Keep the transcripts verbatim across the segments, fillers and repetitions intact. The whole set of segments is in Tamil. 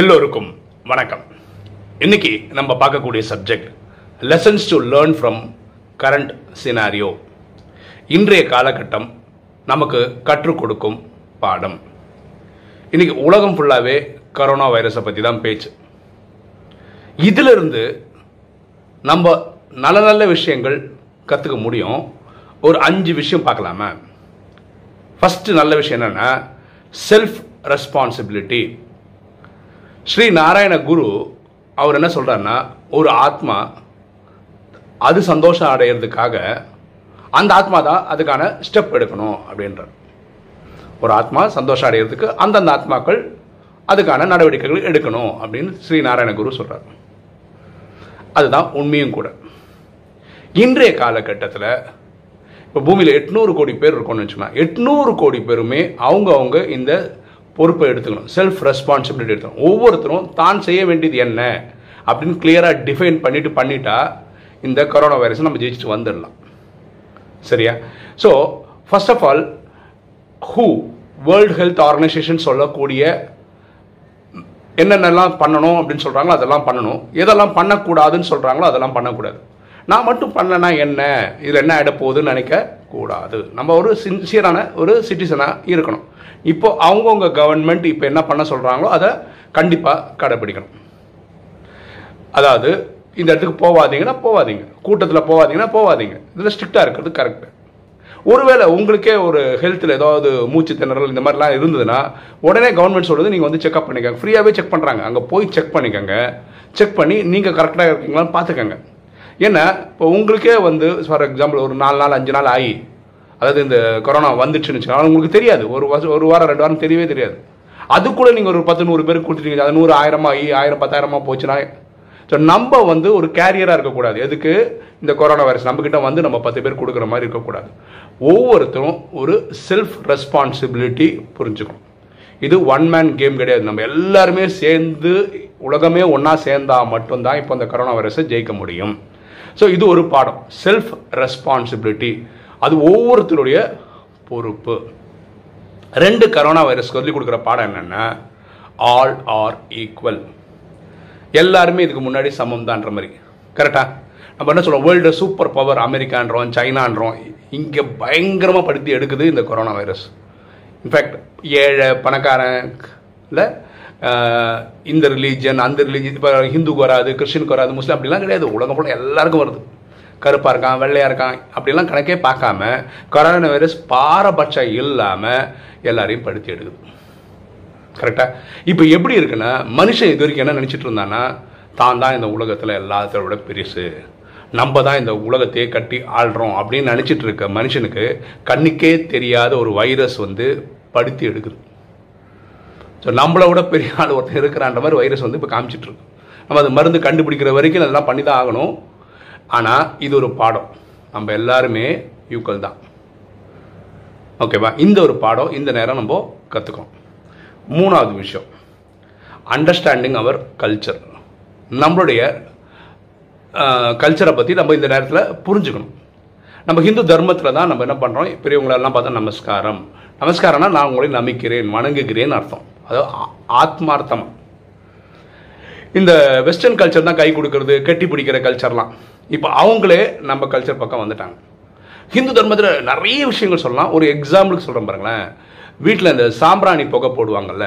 எல்லோருக்கும் வணக்கம். இன்னைக்கு நம்ம பார்க்கக்கூடிய subject lessons to learn from current scenario. இன்றைய காலகட்டம் நமக்கு கற்றுக் கொடுக்கும் பாடம். இன்னைக்கு உலகம் ஃபுல்லாகவே கரோனா வைரஸை பற்றி தான் பேச்சு. இதிலிருந்து நம்ம நல்ல நல்ல விஷயங்கள் கற்றுக்க முடியும். ஒரு அஞ்சு விஷயம் பார்க்கலாமா? ஃபஸ்ட்டு நல்ல விஷயம் என்னென்னா செல்ஃப் ரெஸ்பான்சிபிலிட்டி. ஸ்ரீ நாராயண குரு அவர் என்ன சொல்கிறாருன்னா, ஒரு ஆத்மா அது சந்தோஷம் அடையிறதுக்காக அந்த ஆத்மா தான் அதுக்கான ஸ்டெப் எடுக்கணும் அப்படின்றார். ஒரு ஆத்மா சந்தோஷம் அடைகிறதுக்கு அந்தந்த ஆத்மாக்கள் அதுக்கான நடவடிக்கைகள் எடுக்கணும் அப்படின்னு ஸ்ரீ நாராயண குரு சொல்கிறார். அதுதான் உண்மையும் கூட. இன்றைய காலகட்டத்தில் இப்போ பூமியில் எட்நூறு கோடி பேர் இருக்கோன்னு வச்சுக்கோங்க. எட்நூறு கோடி பேருமே அவங்க அவங்க இந்த பொறுப்பை எடுத்துக்கணும், செல்ஃப் ரெஸ்பான்சிபிலிட்டி எடுத்துக்கணும். ஒவ்வொருத்தரும் தான் செய்ய வேண்டியது என்ன அப்படின்னு கிளியராக டிஃபைன் பண்ணிட்டு பண்ணிட்டா இந்த கொரோனா வைரஸை நம்ம ஜெயிச்சுட்டு வந்துடலாம். சரியா? ஸோ ஃபர்ஸ்ட் ஆஃப் ஆல் ஹூ வேர்ல்டு ஹெல்த் ஆர்கனைசேஷன் சொல்லக்கூடிய என்னென்னலாம் பண்ணணும் அப்படின்னு சொல்கிறாங்களோ அதெல்லாம் பண்ணணும், எதெல்லாம் பண்ணக்கூடாதுன்னு சொல்கிறாங்களோ அதெல்லாம் பண்ணக்கூடாது. நான் மட்டும் பண்ணனா என்ன, இதில் என்ன ஆகிட போகுதுன்னு நினைக்கக்கூடாது. நம்ம ஒரு சின்சியரான ஒரு சிட்டிசனாக இருக்கணும். இப்போது அவங்கவுங்க கவர்மெண்ட் இப்போ என்ன பண்ண சொல்கிறாங்களோ அதை கண்டிப்பாக கடைப்பிடிக்கணும். அதாவது இந்த இடத்துக்கு போகாதீங்கன்னா போகாதீங்க, கூட்டத்தில் போகாதீங்கன்னா போகாதீங்க, இதில் ஸ்ட்ரிக்டாக இருக்கிறது கரெக்டு. ஒருவேளை உங்களுக்கே ஒரு ஹெல்த்தில் ஏதாவது மூச்சு திணறல் இந்த மாதிரிலாம் இருந்ததுன்னா உடனே கவர்மெண்ட் சொல்கிறது நீங்கள் வந்து செக்அப் பண்ணிக்கோங்க. ஃப்ரீயாகவே செக் பண்ணுறாங்க, அங்கே போய் செக் பண்ணிக்கோங்க. செக் பண்ணி நீங்கள் கரெக்டாக இருக்கீங்களான்னு பார்த்துக்கோங்க. ஏன்னா இப்போ உங்களுக்கே வந்து ஃபார் எக்ஸாம்பிள் ஒரு நாலு நாள் அஞ்சு நாள் ஆகி அதாவது இந்த கொரோனா வந்துச்சுன்னு வச்சுக்கோங்க, உங்களுக்கு தெரியாது. ஒரு வருஷம் ஒரு வாரம் ரெண்டு வாரம் தெரியவே தெரியாது. அது கூட நீங்கள் ஒரு பத்து நூறு பேருக்கு கொடுத்துட்டீங்க, அது நூறு ஆயிரமா ஆகி ஆயிரம் பத்தாயிரமா போச்சுன்னா. ஸோ நம்ம வந்து ஒரு கேரியராக இருக்கக்கூடாது. எதுக்கு இந்த கொரோனா வைரஸ் நம்மக்கிட்ட வந்து நம்ம பத்து பேர் கொடுக்குற மாதிரி இருக்கக்கூடாது. ஒவ்வொருத்தரும் ஒரு செல்ஃப் ரெஸ்பான்சிபிலிட்டி புரிஞ்சுக்கணும். இது ஒன் மேன் கேம் கிடையாது. நம்ம எல்லாருமே சேர்ந்து உலகமே ஒன்றா சேர்ந்தால் மட்டும்தான் இப்போ இந்த கொரோனா வைரஸை ஜெயிக்க முடியும். ஸோ இது ஒரு பாடம், செல்ஃப் ரெஸ்பான்சிபிலிட்டி. அது ஒவ்வொருத்தருடைய பொறுப்பு. ரெண்டு கரோனா வைரஸ் சொல்லி கொடுக்குற பாடம் என்னென்னா ஆல் ஆர் ஈக்குவல். எல்லாருமே இதுக்கு முன்னாடி சமம் தான்ற மாதிரி. கரெக்டாக நம்ம என்ன சொல்கிறோம், வேர்ல்டு சூப்பர் பவர் அமெரிக்கான்றோம் சைனான்றோம். இங்கே பயங்கரமாக படுத்தி எடுக்குது இந்த கொரோனா வைரஸ். இன்ஃபேக்ட் ஏழை பணக்காரன் இல்லை இந்த ரிலீஜன் அந்த ரிலீஜன், இப்போ ஹிந்துக்கு வராது, கிறிஸ்டினுக்கு வராது, முஸ்லீம் அப்படிலாம் கிடையாது. உலகம் போல எல்லாருக்கும் வருது. கருப்பாக இருக்கான் வெள்ளையாக இருக்கான் அப்படிலாம் கணக்கே பார்க்காம கொரோனா வைரஸ் பாரபட்சம் இல்லாமல் எல்லாரையும் படுத்தி எடுக்குது. கரெக்டாக? இப்போ எப்படி இருக்குன்னா மனுஷன் இது வரைக்கும் என்ன நினச்சிட்டு இருந்தான்னா தான் தான் இந்த உலகத்தில் எல்லாத்தோட பெருசு, நம்ம தான் இந்த உலகத்தையே கட்டி ஆள்றோம் அப்படின்னு நினச்சிட்டு இருக்க மனுஷனுக்கு கண்ணுக்கே தெரியாத ஒரு வைரஸ் வந்து படுத்தி எடுக்குது. ஸோ நம்மளை விட பெரிய ஆள் ஒருத்தர் இருக்கிறான்ற மாதிரி வைரஸ் வந்து இப்போ காமிச்சிட்ருக்கு. நம்ம அது மருந்து கண்டுபிடிக்கிற வரைக்கும் அதெல்லாம் பண்ணி தான் ஆகணும். ஆனால் இது ஒரு பாடம், நம்ம எல்லாருமே யூக்கல் தான். ஓகேவா? இந்த ஒரு பாடம் இந்த நேரம் நம்ம கற்றுக்கோம். மூணாவது விஷயம் அண்டர்ஸ்டாண்டிங் அவர் கல்ச்சர். நம்மளுடைய கல்ச்சரை பற்றி நம்ம இந்த நேரத்தில் புரிஞ்சுக்கணும். நம்ம ஹிந்து தர்மத்தில் தான் நம்ம என்ன பண்ணுறோம், பெரியவங்களெல்லாம் பார்த்தா நமஸ்காரம். நமஸ்காரம்னா நான் உங்களை நம்பிக்கிறேன் வணங்குகிறேன்னு அர்த்தம், அதாவது ஆத்மார்த்தம். இந்த வெஸ்டர்ன் கல்ச்சர் தான் கை கொடுக்கறது, கட்டி பிடிக்கிற கல்ச்சர்லாம். இப்போ அவங்களே நம்ம கல்ச்சர் பக்கம் வந்துட்டாங்க. ஹிந்து தர்மத்தில் நிறைய விஷயங்கள் சொல்லலாம். ஒரு எக்ஸாம்பிளுக்கு சொல்கிறேன் பாருங்களேன். வீட்டில் இந்த சாம்பிராணி புகை போடுவாங்கள்ல,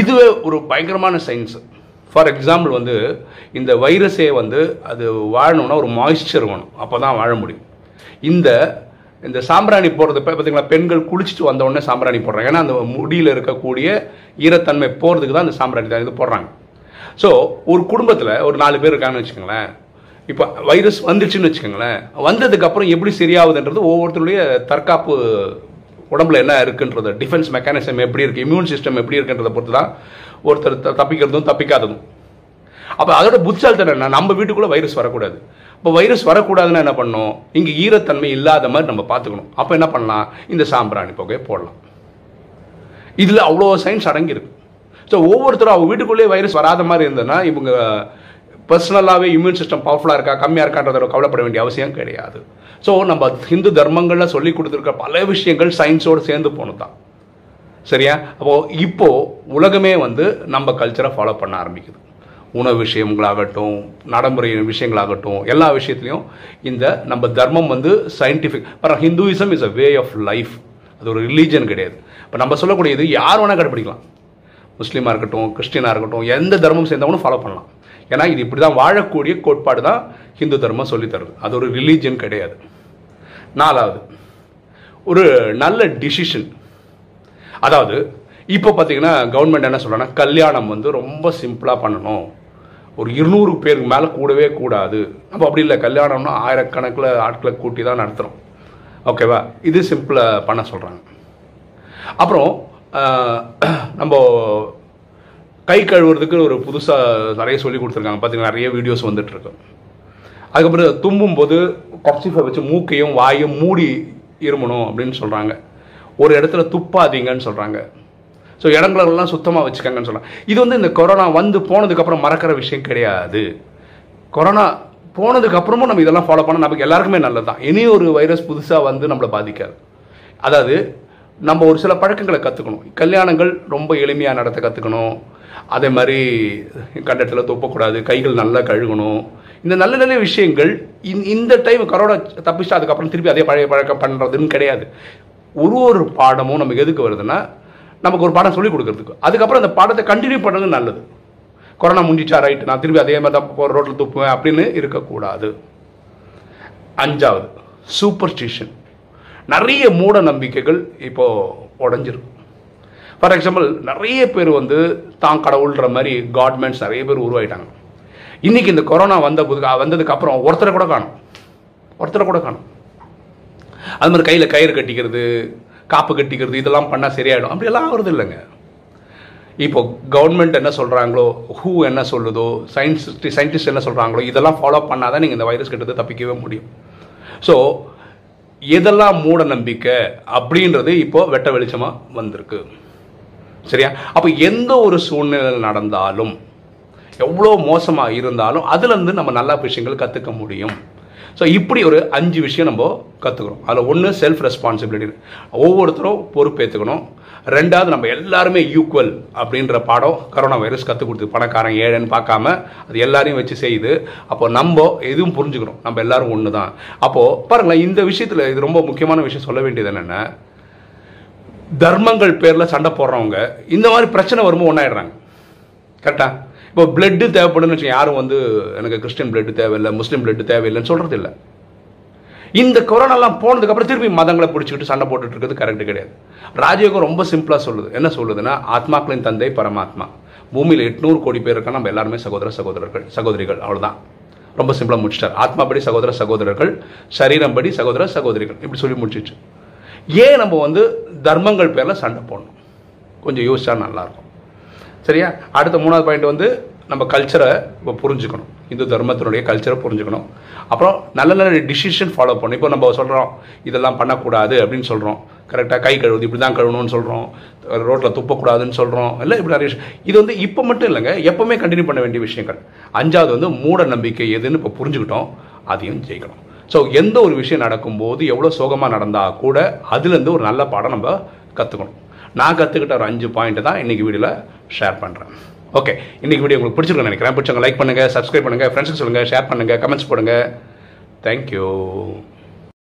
இதுவே ஒரு பயங்கரமான சயின்ஸ். ஃபார் எக்ஸாம்பிள் வந்து இந்த வைரஸே வந்து அது வாழணும்னா ஒரு மாய்ஸ்சர் வேணும், அப்போ தான் வாழ முடியும். இந்த இந்த சாம்பிராணி போடுறது பார்த்தீங்களா, பெண்கள் குளிச்சுட்டு வந்த உடனே சாம்பிராணி போடுறாங்க. ஏன்னா அந்த முடியில் இருக்கக்கூடிய ஈரத்தன்மை போகிறதுக்கு தான் அந்த சாம்பிராணி தான் இது போடுறாங்க. ஸோ ஒரு குடும்பத்தில் ஒரு நாலு பேர் இருக்காங்கன்னு வச்சுக்கோங்களேன். இப்போ வைரஸ் வந்துடுச்சுன்னு வச்சுக்கோங்களேன். வந்ததுக்கப்புறம் எப்படி சரியாகுதுன்றது ஒவ்வொருத்தருடைய தற்காப்பு, உடம்புல என்ன இருக்குன்றது, டிஃபென்ஸ் மெக்கானிசம் எப்படி இருக்குது, இம்யூன் சிஸ்டம் எப்படி இருக்குன்றதை பொறுத்து தான் ஒருத்தர் த தப்பிக்கிறதும் தப்பிக்காததும். அப்போ அதோட புத்தால்தான் என்ன, நம்ம வீட்டுக்குள்ளே வைரஸ் வரக்கூடாது. இப்போ வைரஸ் வரக்கூடாதுன்னா என்ன பண்ணணும், இங்கே ஈரத்தன்மை இல்லாத மாதிரி நம்ம பார்த்துக்கணும். அப்போ என்ன பண்ணலாம், இந்த சாம்பிராணி புகையை போடலாம். இதில் அவ்வளோ சயின்ஸ் அடங்கியிருக்கு. ஸோ ஒவ்வொருத்தரும் அவங்க வீட்டுக்குள்ளேயே வைரஸ் வராத மாதிரி இருந்ததுன்னா இவங்க பர்சனலாகவே இம்யூன் சிஸ்டம் பவர்ஃபுல்லாக இருக்கா கம்மியாக இருக்கான்றத கவலைப்பட வேண்டிய அவசியம் கிடையாது. ஸோ நம்ம ஹிந்து தர்மங்களில் சொல்லி கொடுத்துருக்க பல விஷயங்கள் சயின்ஸோடு சேர்ந்து போகணும் தான். சரியா? அப்போது இப்போது உலகமே வந்து நம்ம கல்ச்சரை ஃபாலோ பண்ண ஆரம்பிக்குது. உணவு விஷயங்களாகட்டும், நடைமுறை விஷயங்களாகட்டும், எல்லா விஷயத்துலையும் இந்த நம்ம தர்மம் வந்து scientific. But Hinduism is a way of life, அது ஒரு ரிலீஜன் கிடையாது. இப்போ நம்ம சொல்லக்கூடியது யார் வேணால் கடைப்பிடிக்கலாம், முஸ்லீமாக இருக்கட்டும், கிறிஸ்டினாக இருக்கட்டும், எந்த தர்மம் சேர்ந்தவனும் ஃபாலோ பண்ணலாம். ஏன்னா இது இப்படி தான் வாழக்கூடிய கோட்பாடு தான் ஹிந்து தர்மம் சொல்லித்தருது, அது ஒரு ரிலீஜன் கிடையாது. நாலாவது, ஒரு நல்ல டிசிஷன். அதாவது இப்போ பார்த்தீங்கன்னா கவர்மெண்ட் என்ன சொல்கிறாங்கன்னா, கல்யாணம் வந்து ரொம்ப சிம்பிளாக பண்ணணும், ஒரு இருநூறு பேருக்கு மேலே கூடவே கூடாது. நம்ம அப்படி இல்லை, கல்யாணம்னா ஆயிரக்கணக்கில் ஆட்களை கூட்டி தான் நடத்துகிறோம், ஓகேவா? இது சிம்பிளாக பண்ண சொல்கிறாங்க. அப்புறம் நம்ம கை கழுவுறதுக்கு ஒரு புதுசாக நிறைய சொல்லி கொடுத்துருக்காங்க, பார்த்தீங்கன்னா நிறைய வீடியோஸ் வந்துட்டுருக்கு. அதுக்கப்புறம் தும்பும்போது கர்ச்சீஃபை வச்சு மூக்கையும் வாயும் மூடி இருமணும் அப்படின்னு சொல்கிறாங்க. ஒரு இடத்துல துப்பாதீங்கன்னு சொல்கிறாங்க. ஸோ இடங்களெல்லாம் சுத்தமாக வச்சுக்கங்கன்னு சொல்கிறாங்க. இது வந்து இந்த கொரோனா வந்து போனதுக்கப்புறம் மறக்கிற விஷயம் கிடையாது. கொரோனா போனதுக்கப்புறமும் நம்ம இதெல்லாம் ஃபாலோ பண்ணால் நமக்கு எல்லாருக்குமே நல்லது தான். இனி ஒரு வைரஸ் புதுசாக வந்து நம்மளை பாதிக்காது. அதாவது நம்ம ஒரு சில பழக்கங்களை கற்றுக்கணும். கல்யாணங்கள் ரொம்ப எளிமையாக நடத்த கற்றுக்கணும். அதே மாதிரி கண்டத்தில் துப்பக்கூடாது, கைகள் நல்லா கழுகணும். இந்த நல்ல நல்ல விஷயங்கள் இந் இந்த டைம் கொரோனா தப்பிச்சா அதுக்கப்புறம் திருப்பி அதே பழைய பழக்கம் பண்ணுறதுன்னு கிடையாது. ஒரு ஒரு பாடமும் நமக்கு எதுக்கு வருதுன்னா, நமக்கு ஒரு பாடம் சொல்லிக் கொடுக்குறதுக்கு. அதுக்கப்புறம் அந்த பாடத்தை கண்டினியூ பண்ணுறது நல்லது. கொரோனா முடிஞ்சிச்சா ரைட்டு, நான் திருப்பி அதே மாதிரி தான் ரோட்டில் துப்புவேன் அப்படின்னு இருக்கக்கூடாது. அஞ்சாவது, சூப்பர்ஸ்டிஷன். நிறைய மூட நம்பிக்கைகள் இப்போது உடஞ்சிருக்கு. ஃபார் எக்ஸாம்பிள், நிறைய பேர் வந்து தான் கடவுள்ன்ற மாதிரி காட்மெண்ட்ஸ் நிறைய பேர் உருவாயிட்டாங்க. இன்றைக்கி இந்த கொரோனா வந்த புதுக்கு வந்ததுக்கப்புறம் ஒருத்தரை கூட காணும், ஒருத்தரை கூட காணும். அது மாதிரி கையில் கயிறு கட்டிக்கிறது, காப்பு கட்டிக்கிறது, இதெல்லாம் பண்ணால் சரியாயிடும் அப்படியெல்லாம் ஆகுறது இல்லைங்க. இப்போது கவர்மெண்ட் என்ன சொல்கிறாங்களோ, ஹூ என்ன சொல்லுதோ, சயின்ஸ் சயின்டிஸ்ட் என்ன சொல்கிறாங்களோ, இதெல்லாம் ஃபாலோ பண்ணால் தான் நீங்கள் இந்த வைரஸ் கிட்டத்தை தப்பிக்கவே முடியும். ஸோ எதெல்லாம் மூட நம்பிக்கை அப்படின்றது இப்போது வெட்ட வெளிச்சமாக வந்திருக்கு, சரியா? அப்போ எந்த ஒரு சூழ்நிலை நடந்தாலும், எவ்வளோ மோசமாக இருந்தாலும், அதுலேருந்து நம்ம நல்ல விஷயங்கள் கற்றுக்க முடியும். ஸோ இப்படி ஒரு அஞ்சு விஷயம் நம்ம கற்றுக்கணும். அதில் ஒன்று, செல்ஃப் ரெஸ்பான்சிபிலிட்டி, ஒவ்வொருத்தரும் பொறுப்பேற்றுக்கணும். ரெண்டாவது, நம்ம எல்லாருமே ஈக்குவல் அப்படின்ற பாடம் கரோனா வைரஸ் கற்றுக் கொடுத்து, பணக்காரன் ஏழைன்னு பார்க்காம அது எல்லாரையும் வச்சு செய்யுது. அப்போ நம்ம எதுவும் புரிஞ்சுக்கணும், நம்ம எல்லாரும் ஒன்று தான். அப்போது பாருங்களேன், இந்த விஷயத்தில் இது ரொம்ப முக்கியமான விஷயம் சொல்ல வேண்டியது என்னென்ன, தர்மங்கள் பேரில் சண்டை போடுறவங்க இந்த மாதிரி பிரச்சனை வரும்போது ஒன்றாயிடுறாங்க, கரெக்டாக? இப்போ பிளட்டு தேவைப்படுதுன்னு வச்சுக்கோங்க, யாரும் வந்து எனக்கு கிறிஸ்டின் பிளட்டு தேவையில்லை, முஸ்லீம் பிளட்டு தேவையில்லைன்னு சொல்கிறது இல்லை. இந்த கொரோனாலாம் போனதுக்கப்புறம் திருப்பி மதங்களை பிடிச்சிக்கிட்டு சண்டை போட்டுட்டு இருக்கிறது கரெக்டு கிடையாது. ராஜயோகம் ரொம்ப சிம்பிளாக சொல்லுது. என்ன சொல்லுதுன்னா, ஆத்மாக்களின் தந்தை பரமாத்மா, பூமியில் எட்நூறு கோடி பேர் இருக்காங்க, நம்ம எல்லாருமே சகோதர சகோதரர்கள் சகோதரிகள், அவ்வளோதான். ரொம்ப சிம்பிளாக முடிச்சிட்டார். ஆத்மாப்படி சகோதர சகோதரர்கள், சரீரம் படி சகோதர சகோதரிகள், இப்படி சொல்லி முடிச்சிச்சு. ஏன் நம்ம வந்து தர்மங்கள் பேரில் சண்டை போடணும்? கொஞ்சம் யோசிச்சா நல்லாயிருக்கும், சரியா? அடுத்த மூணாவது பாயிண்ட் வந்து, நம்ம கல்ச்சரை இப்போ புரிஞ்சுக்கணும், இந்து தர்மத்தினுடைய கல்ச்சரை புரிஞ்சுக்கணும். அப்புறம் நல்ல நல்ல டிசிஷன் ஃபாலோ பண்ணணும். இப்போ நம்ம சொல்கிறோம் இதெல்லாம் பண்ணக்கூடாது அப்படின்னு சொல்கிறோம், கரெக்டாக கை கழுவுது இப்படி தான் கழுவணும்னு சொல்கிறோம், ரோட்டில் துப்பக்கூடாதுன்னு சொல்கிறோம், இல்லை இப்படி நிறைய விஷயம். இது வந்து இப்போ மட்டும் இல்லைங்க, எப்போவுமே கண்டினியூ பண்ண வேண்டிய விஷயங்கள். அஞ்சாவது வந்து மூட நம்பிக்கை எதுன்னு இப்போ புரிஞ்சுக்கிட்டோம், அதையும் ஜெயிக்கணும். ஸோ எந்த ஒரு விஷயம் நடக்கும்போது, எவ்வளோ சோகமாக நடந்தால் கூட, அதுலேருந்து ஒரு நல்ல பாடம் நம்ம கற்றுக்கணும். நான் கற்றுக்கிட்ட ஒரு அஞ்சு பாயிண்ட்டு தான் இன்றைக்கி வீடியோவில் ஷேர் பண்ணுறேன். ஓகே, இன்றைக்கி வீடியோ உங்களுக்கு பிடிச்சிருக்கேன் நினைக்கிறேன். பிடிச்சவங்க லைக் பண்ணுங்கள், சப்ஸ்கிரைப் பண்ணுங்கள், ஃப்ரெண்ட்ஸுக்கு சொல்லுங்கள், ஷேர் பண்ணுங்கள், கமெண்ட்ஸ் போடுங்கள். தேங்க்யூ.